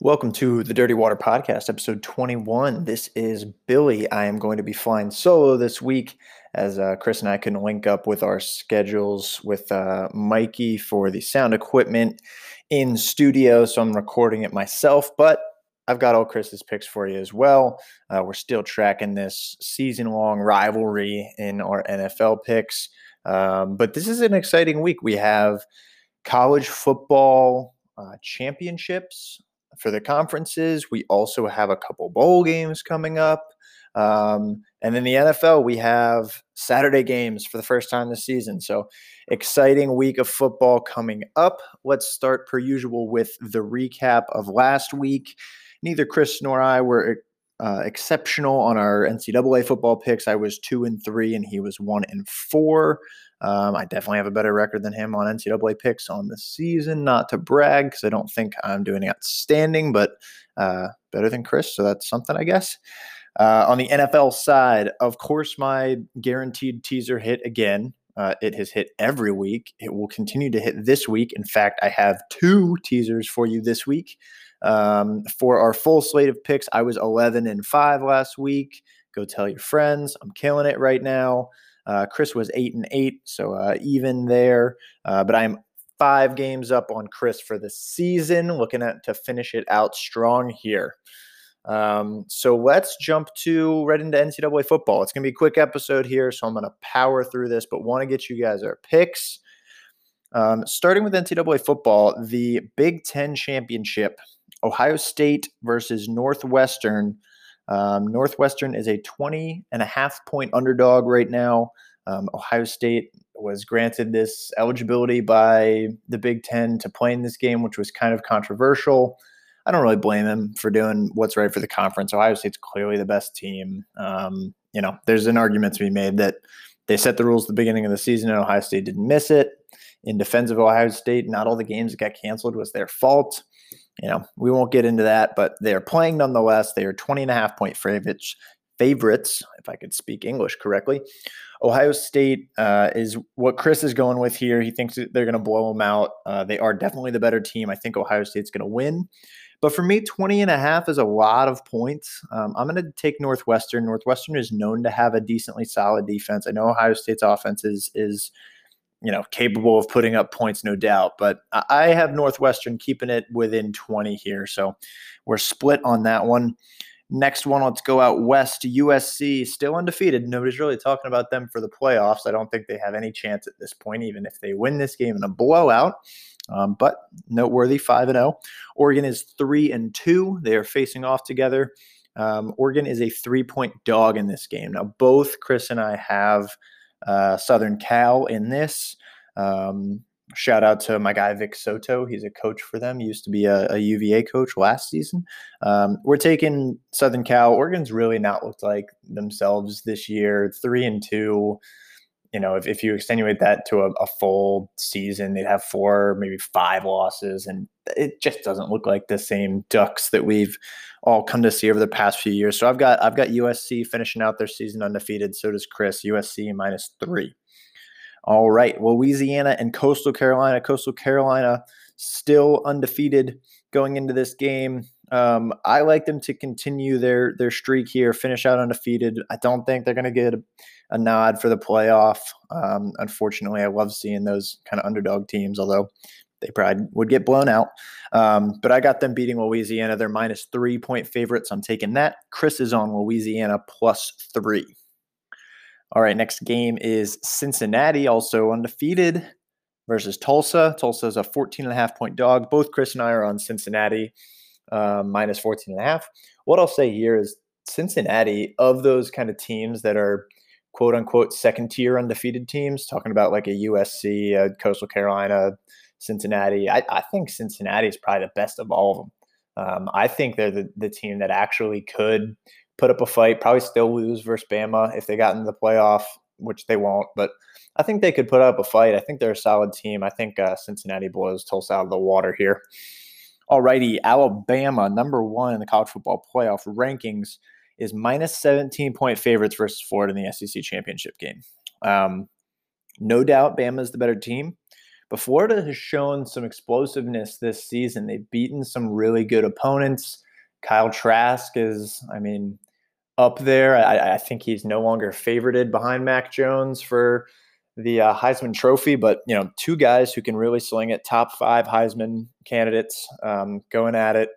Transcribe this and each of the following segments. Welcome to the Dirty Water Podcast, episode 21. This is Billy. I am going to be flying solo this week as Chris and I can link up with our schedules with Mikey for the sound equipment in studio, so I'm recording it myself, but I've got all Chris's picks for you as well. We're still tracking this season-long rivalry in our NFL picks, but this is an exciting week. We have college football championships for the conferences. We also have a couple bowl games coming up. And in the NFL, we have Saturday games for the first time this season. So exciting week of football coming up. Let's start per usual with the recap of last week. Neither Chris nor I were exceptional on our NCAA football picks. I was 2-3 and he was 1-4. I definitely have a better record than him on NCAA picks on the season, not to brag because I don't think I'm doing outstanding, but better than Chris, so that's something, I guess. On the NFL side, of course, my guaranteed teaser hit again. It has hit every week. It will continue to hit this week. In fact, I have two teasers for you this week. For our full slate of picks, I was 11-5 last week. Go tell your friends. I'm killing it right now. Chris was 8-8, so even there. But I am 5 games up on Chris for the season, looking to finish it out strong here. So let's jump right into NCAA football. It's going to be a quick episode here, so I'm going to power through this, but want to get you guys our picks. Starting with NCAA football, the Big Ten Championship, Ohio State versus Northwestern. Northwestern is a 20.5-point underdog right now. Ohio State was granted this eligibility by the Big Ten to play in this game, which was kind of controversial. I don't really blame him for doing what's right for the conference. Ohio State's clearly the best team. There's an argument to be made that they set the rules at the beginning of the season and Ohio State didn't miss it. In defense of Ohio State, not all the games that got canceled was their fault. We won't get into that, but they are playing nonetheless. They are 20.5-point favorites, if I could speak English correctly. Ohio State is what Chris is going with here. He thinks that they're going to blow them out. They are definitely the better team. I think Ohio State's going to win. But for me, 20.5 is a lot of points. I'm going to take Northwestern. Northwestern is known to have a decently solid defense. I know Ohio State's offense is capable of putting up points, no doubt. But I have Northwestern keeping it within 20 here. So we're split on that one. Next one, let's go out west. USC, still undefeated. Nobody's really talking about them for the playoffs. I don't think they have any chance at this point, even if they win this game in a blowout. But noteworthy, 5-0. Oregon is 3-2. They are facing off together. Oregon is a 3-point dog in this game. Now, both Chris and I have Southern Cal in this. Shout out to my guy, Vic Soto. He's a coach for them. He used to be a UVA coach last season. We're taking Southern Cal. Oregon's really not looked like themselves this year. 3-2. If you extenuate that to a full season, they'd have 4, maybe 5 losses. And it just doesn't look like the same Ducks that we've all come to see over the past few years. So I've got USC finishing out their season undefeated. So does Chris. USC -3. All right, Louisiana and Coastal Carolina. Coastal Carolina still undefeated going into this game. I like them to continue their streak here, finish out undefeated. I don't think they're going to get a nod for the playoff. Unfortunately, I love seeing those kind of underdog teams, although they probably would get blown out. But I got them beating Louisiana. They're -3-point favorites. I'm taking that. Chris is on Louisiana +3. All right, next game is Cincinnati, also undefeated, versus Tulsa. Tulsa is a 14.5-point dog. Both Chris and I are on Cincinnati, -14.5. What I'll say here is Cincinnati, of those kind of teams that are quote-unquote second-tier undefeated teams, talking about like a USC, Coastal Carolina, Cincinnati, I think Cincinnati is probably the best of all of them. I think they're the team that actually could – put up a fight, probably still lose versus Bama if they got into the playoff, which they won't. But I think they could put up a fight. I think they're a solid team. I think Cincinnati blows Tulsa out of the water here. All righty, Alabama, number 1 in the college football playoff rankings, is -17-point favorites versus Florida in the SEC championship game. No doubt Bama is the better team. But Florida has shown some explosiveness this season. They've beaten some really good opponents. Kyle Trask is, up there. I think he's no longer favorited behind Mac Jones for the Heisman Trophy, but, two guys who can really sling it, top five Heisman candidates going at it.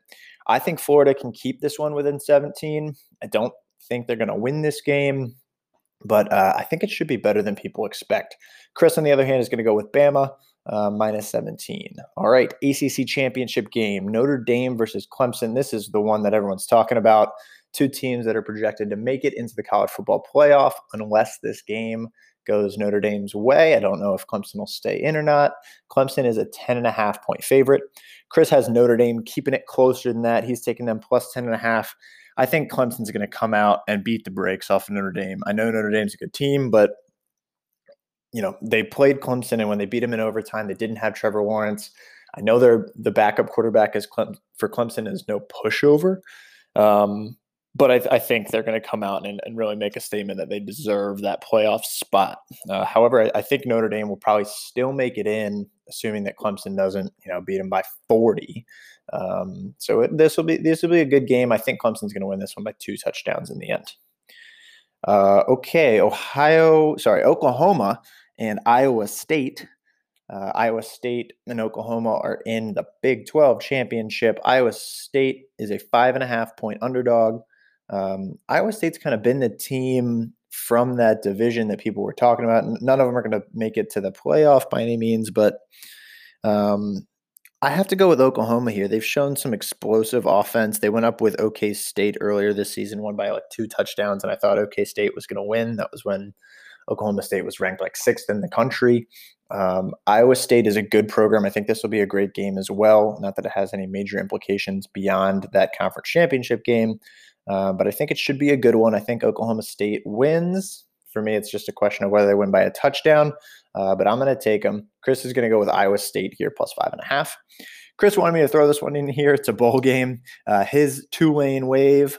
I think Florida can keep this one within 17. I don't think they're going to win this game, but I think it should be better than people expect. Chris, on the other hand, is going to go with Bama, minus 17. All right, ACC championship game, Notre Dame versus Clemson. This is the one that everyone's talking about. Two teams that are projected to make it into the college football playoff unless this game goes Notre Dame's way. I don't know if Clemson will stay in or not. Clemson is a 10.5 point favorite. Chris has Notre Dame keeping it closer than that. He's taking them plus 10.5. I think Clemson's going to come out and beat the brakes off of Notre Dame. I know Notre Dame's a good team, but they played Clemson, and when they beat them in overtime, they didn't have Trevor Lawrence. I know the backup quarterback for Clemson is no pushover. But I think they're going to come out and really make a statement that they deserve that playoff spot. However, I think Notre Dame will probably still make it in, assuming that Clemson doesn't, beat them by 40. So this will be a good game. I think Clemson's going to win this one by 2 touchdowns in the end. Okay, Oklahoma and Iowa State. Iowa State and Oklahoma are in the Big 12 championship. Iowa State is a 5.5 point underdog. Iowa State's kind of been the team from that division that people were talking about. None of them are going to make it to the playoff by any means, but I have to go with Oklahoma here. They've shown some explosive offense. They went up with OK State earlier this season, won by 2 touchdowns, and I thought OK State was going to win. That was when Oklahoma State was ranked 6th in the country. Iowa State is a good program. I think this will be a great game as well. Not that it has any major implications beyond that conference championship game, but I think it should be a good one. I think Oklahoma State wins. For me, it's just a question of whether they win by a touchdown, but I'm going to take them. Chris is going to go with Iowa State here, plus 5.5. Chris wanted me to throw this one in here. It's a bowl game. His Tulane Wave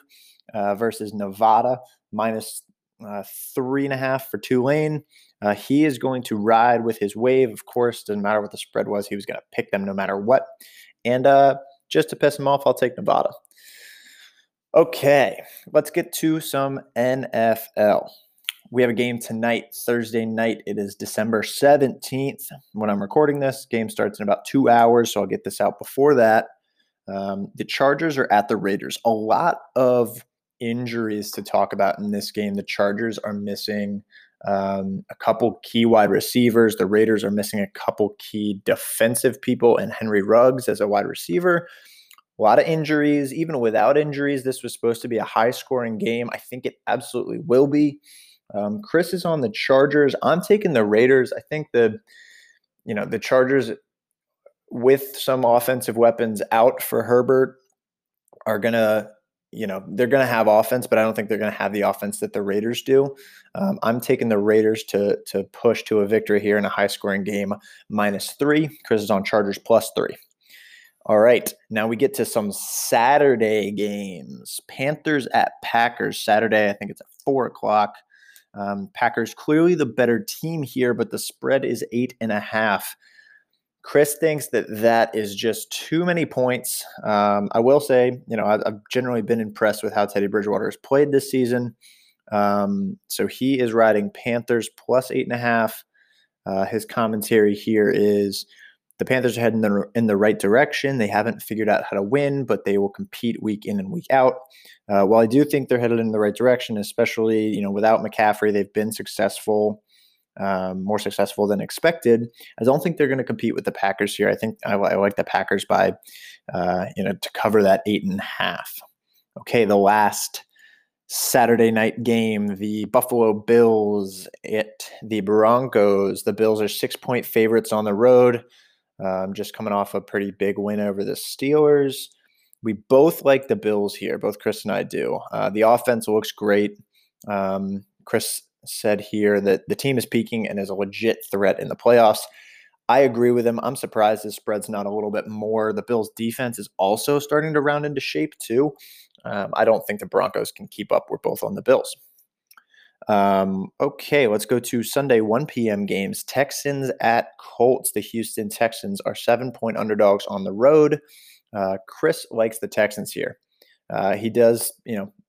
versus Nevada, minus 3.5 for Tulane. He is going to ride with his wave. Of course, doesn't matter what the spread was. He was going to pick them no matter what. And just to piss him off, I'll take Nevada. Okay, let's get to some NFL. We have a game tonight, Thursday night. It is December 17th. When I'm recording this, game starts in about 2 hours, so I'll get this out before that. The Chargers are at the Raiders. A lot of injuries to talk about in this game. The Chargers are missing a couple key wide receivers. The Raiders are missing a couple key defensive people and Henry Ruggs as a wide receiver. A lot of injuries. Even without injuries, this was supposed to be a high-scoring game. I think it absolutely will be. Chris is on the Chargers. I'm taking the Raiders. I think the Chargers, with some offensive weapons out for Herbert, are going to, they're going to have offense, but I don't think they're going to have the offense that the Raiders do. I'm taking the Raiders to push to a victory here in a high-scoring game, minus 3. Chris is on Chargers, plus 3. All right, now we get to some Saturday games. Panthers at Packers Saturday. I think it's at 4 o'clock. Packers clearly the better team here, but the spread is 8.5. Chris thinks that is just too many points. I will say, I've generally been impressed with how Teddy Bridgewater has played this season. So he is riding Panthers plus 8.5. His commentary here is the Panthers are heading in the right direction. They haven't figured out how to win, but they will compete week in and week out. While I do think they're headed in the right direction, especially without McCaffrey, they've been successful. More successful than expected. I don't think they're going to compete with the Packers here. I think I like the Packers by, to cover that 8.5. Okay, the last Saturday night game, the Buffalo Bills at the Broncos. The Bills are 6-point favorites on the road, just coming off a pretty big win over the Steelers. We both like the Bills here, both Chris and I do. The offense looks great. Chris said here that the team is peaking and is a legit threat in the playoffs. I agree with him. I'm surprised this spread's not a little bit more. The Bills' defense is also starting to round into shape too. I don't think the Broncos can keep up. We're both on the Bills. Okay, let's go to Sunday 1 p.m. games. Texans at Colts. The Houston Texans are 7-point underdogs on the road. Chris likes the Texans here. He does,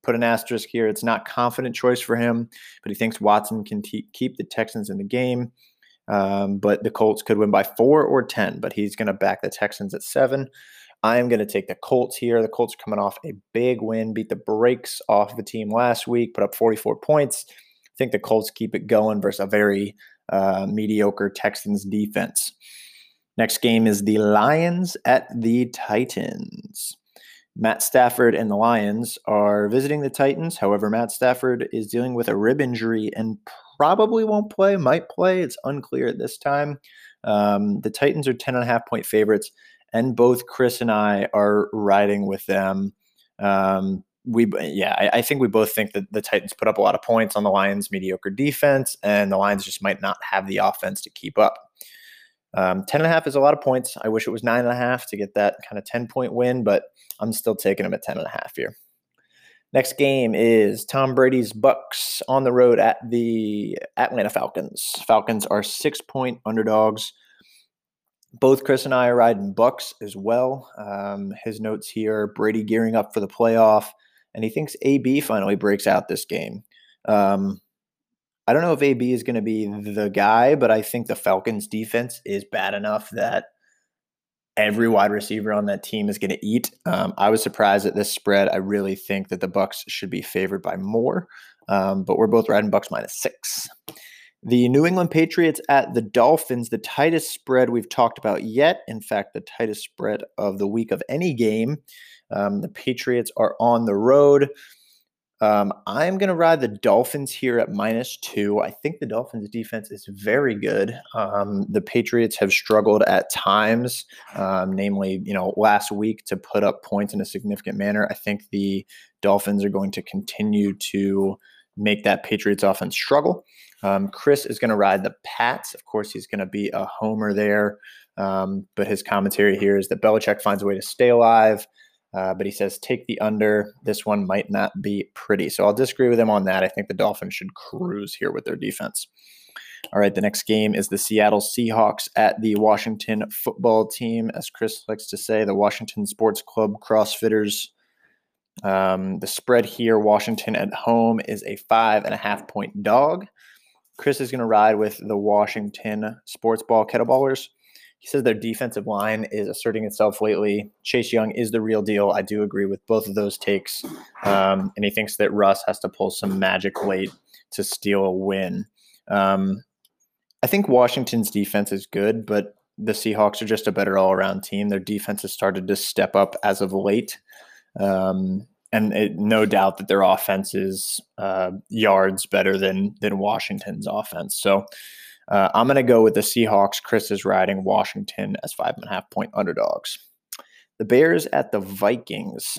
put an asterisk here. It's not confident choice for him, but he thinks Watson can keep the Texans in the game. But the Colts could win by 4 or 10, but he's going to back the Texans at 7. I am going to take the Colts here. The Colts are coming off a big win, beat the brakes off the team last week, put up 44 points. I think the Colts keep it going versus a very mediocre Texans defense. Next game is the Lions at the Titans. Matt Stafford and the Lions are visiting the Titans. However, Matt Stafford is dealing with a rib injury and probably won't play, might play. It's unclear at this time. The Titans are 10.5-point favorites, and both Chris and I are riding with them. I think we both think that the Titans put up a lot of points on the Lions' mediocre defense, and the Lions just might not have the offense to keep up. 10.5 is a lot of points. I wish it was 9.5 to get that kind of 10-point win, but I'm still taking them at 10.5 here. Next game is Tom Brady's Bucks on the road at the Atlanta Falcons. Falcons are 6-point underdogs. Both Chris and I are riding Bucks as well. His notes here, Brady gearing up for the playoff, and he thinks AB finally breaks out this game. I don't know if AB is going to be the guy, but I think the Falcons defense is bad enough that every wide receiver on that team is going to eat. I was surprised at this spread. I really think that the Bucks should be favored by more, but we're both riding Bucks -6. The New England Patriots at the Dolphins, the tightest spread we've talked about yet. In fact, the tightest spread of the week of any game. The Patriots are on the road. I'm going to ride the Dolphins here at -2. I think the Dolphins' defense is very good. The Patriots have struggled at times, namely, last week to put up points in a significant manner. I think the Dolphins are going to continue to make that Patriots offense struggle. Chris is going to ride the Pats. Of course, he's going to be a homer there, but his commentary here is that Belichick finds a way to stay alive. But he says, take the under. This one might not be pretty. So I'll disagree with him on that. I think the Dolphins should cruise here with their defense. All right, the next game is the Seattle Seahawks at the Washington football team. As Chris likes to say, the Washington Sports Club CrossFitters. The spread here, Washington at home, is a 5.5-point dog. Chris is going to ride with the Washington Sports Ball Kettleballers. He says their defensive line is asserting itself lately. Chase Young is the real deal. I do agree with both of those takes. And he thinks that Russ has to pull some magic late to steal a win. I think Washington's defense is good, but the Seahawks are just a better all-around team. Their defense has started to step up as of late. And no doubt that their offense is yards better than Washington's offense. So I'm going to go with the Seahawks. Chris is riding Washington as 5.5-point underdogs. The Bears at the Vikings.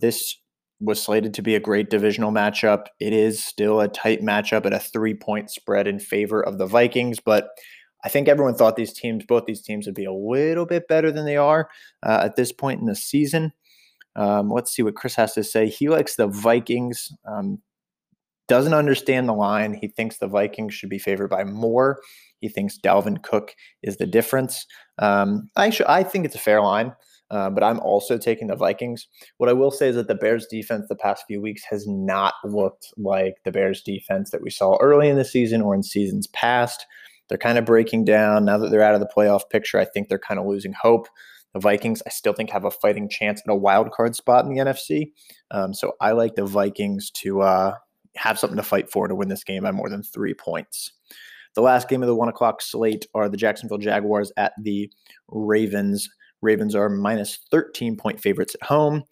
This was slated to be a great divisional matchup. It is still a tight matchup at a 3-point spread in favor of the Vikings, but I think everyone thought both these teams would be a little bit better than they are at this point in the season. Let's see what Chris has to say. He likes the Vikings. Doesn't understand the line. He thinks the Vikings should be favored by more. He thinks Dalvin Cook is the difference. I think it's a fair line, but I'm also taking the Vikings. What I will say is that the Bears defense the past few weeks has not looked like the Bears defense that we saw early in the season or in seasons past. They're kind of breaking down. Now that they're out of the playoff picture, I think they're kind of losing hope. The Vikings, I still think, have a fighting chance at a wild card spot in the NFC. So I like the Vikings to have something to fight for to win this game by more than 3 points. The last game of the 1 o'clock slate are the Jacksonville Jaguars at the Ravens. Ravens are -13-point favorites at home.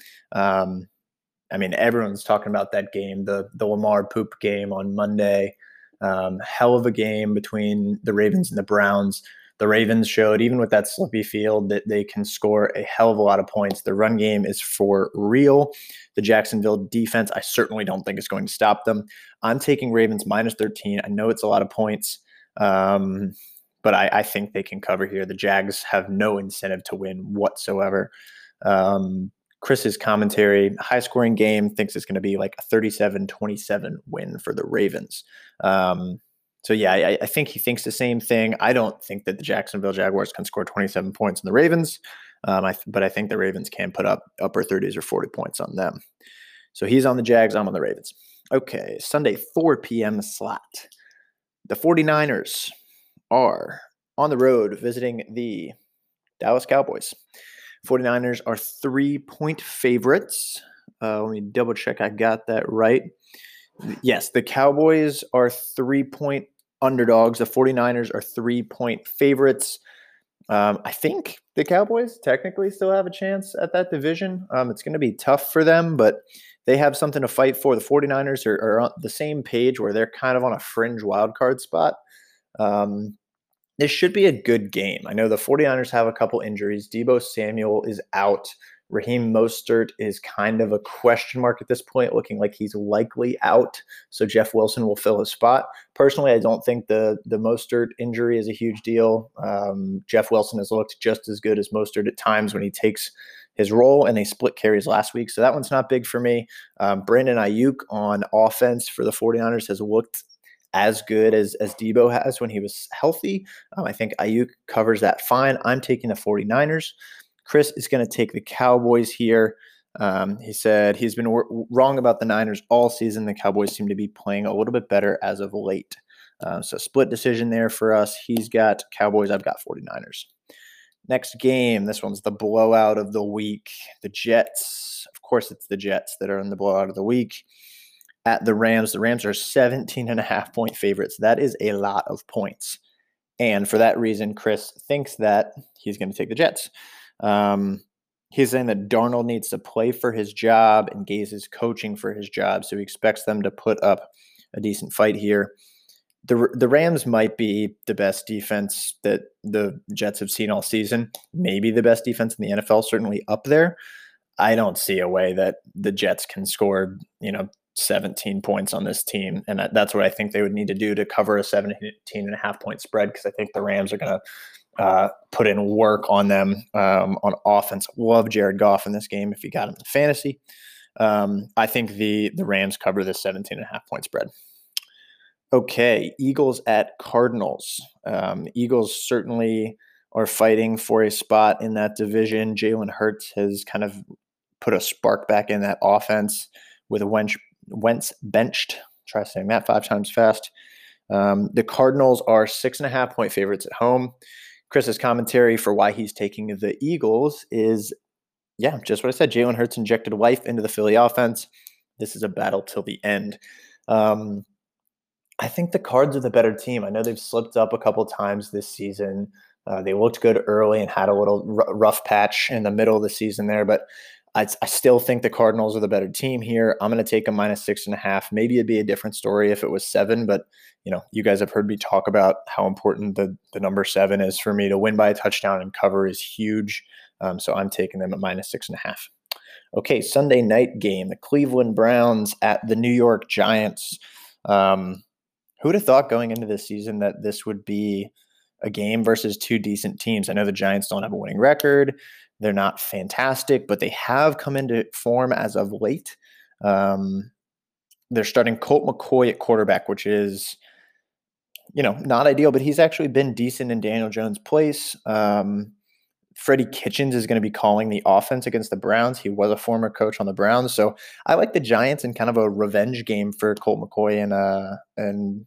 Everyone's talking about that game, the Lamar poop game on Monday. Hell of a game between the Ravens and the Browns. The Ravens showed, even with that slippy field, that they can score a hell of a lot of points. The run game is for real. The Jacksonville defense, I certainly don't think is going to stop them. I'm taking Ravens -13. I know it's a lot of points, but I think they can cover here. The Jags have no incentive to win whatsoever. Chris's commentary, high-scoring game, thinks it's going to be like a 37-27 win for the Ravens. So, yeah, I think he thinks the same thing. I don't think that the Jacksonville Jaguars can score 27 points on the Ravens, but I think the Ravens can put up upper 30s or 40 points on them. So he's on the Jags, I'm on the Ravens. Okay, Sunday 4 p.m. slot. The 49ers are on the road visiting the Dallas Cowboys. 49ers are 3-point favorites. Let me double check I got that right. Yes, the Cowboys are 3-point underdogs. The 49ers are 3-point favorites. I think the Cowboys technically still have a chance at that division. It's going to be tough for them, but they have something to fight for. The 49ers are on the same page where they're kind of on a fringe wildcard spot. This should be a good game. I know the 49ers have a couple injuries. Deebo Samuel is out. Raheem Mostert is kind of a question mark at this point, looking like he's likely out. So Jeff Wilson will fill his spot. Personally, I don't think the Mostert injury is a huge deal. Jeff Wilson has looked just as good as Mostert at times when he takes his role, and they split carries last week. So that one's not big for me. Brandon Ayuk on offense for the 49ers has looked as good as Deebo has when he was healthy. I think Ayuk covers that fine. I'm taking the 49ers. Chris is going to take the Cowboys here. He said he's been wrong about the Niners all season. The Cowboys seem to be playing a little bit better as of late. So split decision there for us. He's got Cowboys. I've got 49ers. Next game, this one's the blowout of the week. The Jets. Of course, it's the Jets that are in the blowout of the week. At the Rams. The Rams are 17.5-point favorites. That is a lot of points. And for that reason, Chris thinks that he's going to take the Jets. He's saying that Darnold needs to play for his job and Gase is coaching for his job, so he expects them to put up a decent fight here. The Rams might be the best defense that the Jets have seen all season, maybe the best defense in the NFL, certainly up there. I don't see a way that the Jets can score, 17 points on this team, and that's what I think they would need to do to cover a 17.5-point spread, because I think the Rams are going to put in work on them on offense. Love Jared Goff in this game if you got him in fantasy. I think the Rams cover this 17.5-point spread. Okay, Eagles at Cardinals. Eagles certainly are fighting for a spot in that division. Jalen Hurts has kind of put a spark back in that offense with Wentz benched. Try saying that 5 times fast. The Cardinals are 6.5-point favorites at home. Chris's commentary for why he's taking the Eagles is, yeah, just what I said. Jalen Hurts injected life into the Philly offense. This is a battle till the end. I think the Cards are the better team. I know they've slipped up a couple times this season. They looked good early and had a little rough patch in the middle of the season there, but I still think the Cardinals are the better team here. I'm going to take a -6.5. Maybe it'd be a different story if it was 7, but you guys have heard me talk about how important the number 7 is for me. To win by a touchdown and cover is huge. So I'm taking them at -6.5. Okay. Sunday night game, the Cleveland Browns at the New York Giants. Who'd have thought going into this season that this would be a game versus two decent teams? I know the Giants don't have a winning record. They're not fantastic, but they have come into form as of late. They're starting Colt McCoy at quarterback, which is, not ideal, but he's actually been decent in Daniel Jones' place. Freddie Kitchens is going to be calling the offense against the Browns. He was a former coach on the Browns, so I like the Giants in kind of a revenge game for Colt McCoy and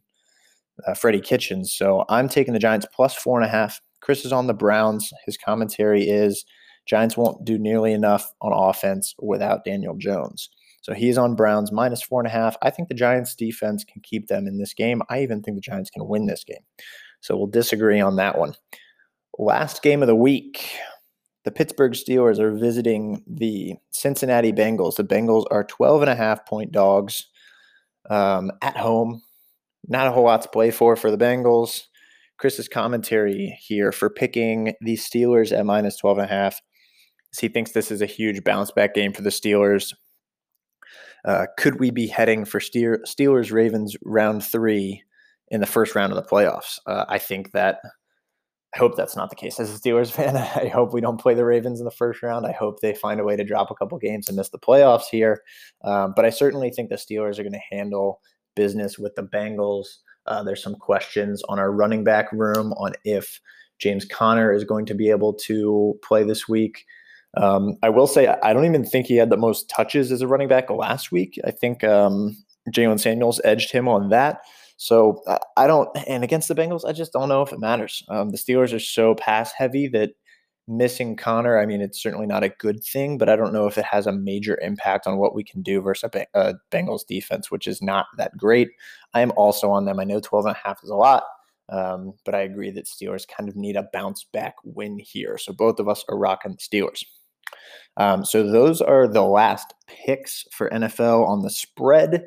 Freddie Kitchens. So I'm taking the Giants plus 4.5. Chris is on the Browns. His commentary is Giants won't do nearly enough on offense without Daniel Jones. So he's on Browns minus 4.5. I think the Giants defense can keep them in this game. I even think the Giants can win this game. So we'll disagree on that one. Last game of the week, the Pittsburgh Steelers are visiting the Cincinnati Bengals. The Bengals are 12.5-point dogs at home. Not a whole lot to play for the Bengals. Chris's commentary here for picking the Steelers at minus 12.5. He thinks this is a huge bounce back game for the Steelers. Could we be heading for Steelers-Ravens round 3 in the first round of the playoffs? I think that I hope that's not the case as a Steelers fan. I hope we don't play the Ravens in the first round. I hope they find a way to drop a couple games and miss the playoffs here. But I certainly think the Steelers are going to handle business with the Bengals. There's some questions on our running back room on if James Conner is going to be able to play this week. I will say I don't even think he had the most touches as a running back last week. I think Jalen Samuels edged him on that. So I don't – and against the Bengals, I just don't know if it matters. The Steelers are so pass-heavy that missing Connor, I mean, it's certainly not a good thing, but I don't know if it has a major impact on what we can do versus a Bengals defense, which is not that great. I am also on them. I know 12.5 is a lot, but I agree that Steelers kind of need a bounce-back win here. So both of us are rocking the Steelers. So those are the last picks for NFL on the spread.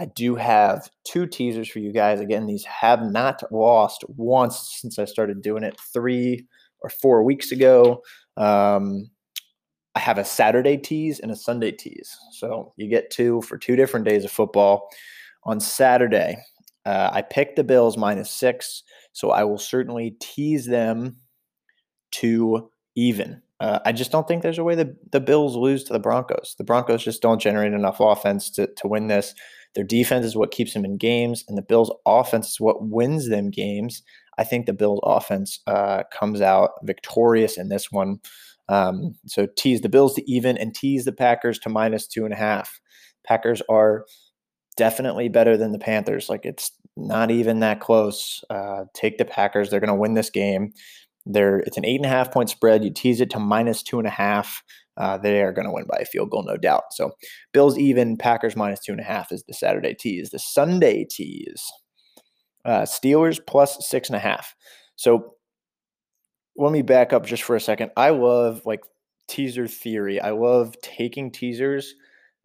I do have two teasers for you guys. Again, these have not lost once since I started doing it 3 or 4 weeks ago. I have a Saturday tease and a Sunday tease. So you get two for 2 different days of football. On Saturday, I picked the Bills -6, so I will certainly tease them to even. I just don't think there's a way the Bills lose to the Broncos. The Broncos just don't generate enough offense to win this. Their defense is what keeps them in games, and the Bills' offense is what wins them games. I think the Bills' offense comes out victorious in this one. So tease the Bills to even and tease the Packers to -2.5. Packers are definitely better than the Panthers. Like, it's not even that close. Take the Packers. They're going to win this game. It's an 8.5 point spread. You tease it to -2.5. They are going to win by a field goal, no doubt. So Bills even, Packers -2.5 is the Saturday tease. The Sunday tease, Steelers +6.5. So let me back up just for a second. I love like teaser theory. I love taking teasers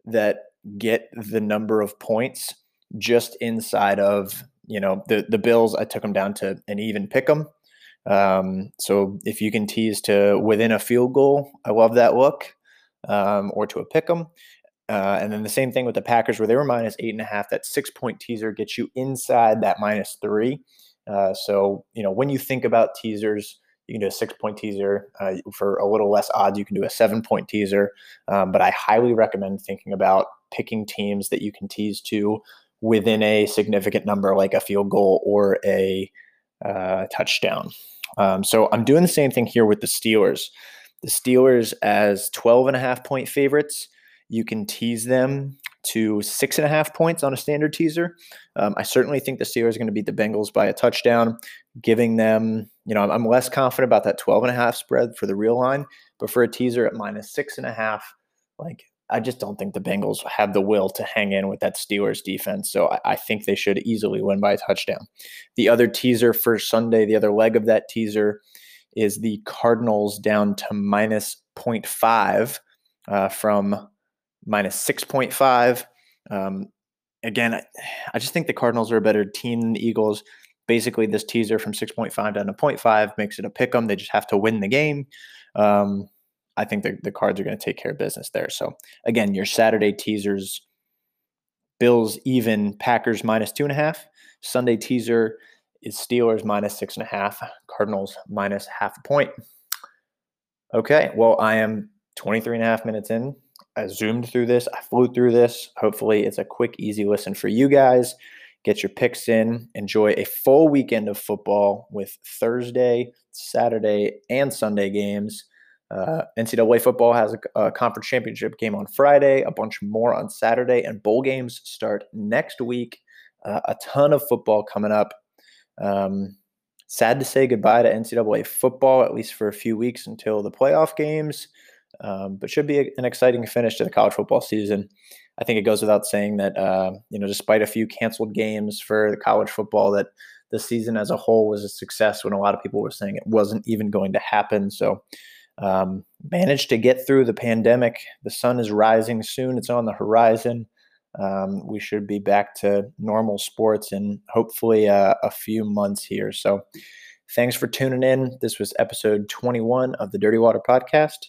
that get the number of points just inside of, you know, the Bills. I took them down to an even pick 'em. So if you can tease to within a field goal, I love that look, or to a pick 'em. And then the same thing with the Packers where they were -8.5, that 6-point teaser gets you inside that -3. So, you know, when you think about teasers, you can do a 6-point teaser, for a little less odds. You can do a 7-point teaser. But I highly recommend thinking about picking teams that you can tease to within a significant number, like a field goal or a, touchdown. So I'm doing the same thing here with the Steelers. The Steelers as 12.5 point favorites, you can tease them to 6.5 points on a standard teaser. I certainly think the Steelers are going to beat the Bengals by a touchdown, giving them, you know, I'm less confident about that 12.5 spread for the real line, but for a teaser at -6.5, like, I just don't think the Bengals have the will to hang in with that Steelers defense. So I think they should easily win by a touchdown. The other teaser for Sunday, the other leg of that teaser is the Cardinals down to -0.5 from -6.5. Again, I just think the Cardinals are a better team than the Eagles. Basically, this teaser from 6.5 down to 0.5 makes it a pick 'em. They just have to win the game. I think the Cards are going to take care of business there. So, again, your Saturday teasers, Bills even, Packers -2.5. Sunday teaser is Steelers -6.5, Cardinals -0.5 point. Okay, well, I am 23.5 minutes in. I zoomed through this. I flew through this. Hopefully, it's a quick, easy listen for you guys. Get your picks in. Enjoy a full weekend of football with Thursday, Saturday, and Sunday games. NCAA football has a conference championship game on Friday, a bunch more on Saturday, and bowl games start next week. A ton of football coming up. Sad to say goodbye to NCAA football, at least for a few weeks until the playoff games, but should be an exciting finish to the college football season. I think it goes without saying that, you know, despite a few canceled games for the college football, that the season as a whole was a success when a lot of people were saying it wasn't even going to happen. So, managed to get through the pandemic. The sun is rising soon. It's on the horizon. We should be back to normal sports in hopefully a few months here. So thanks for tuning in. This was episode 21 of the Dirty Water Podcast.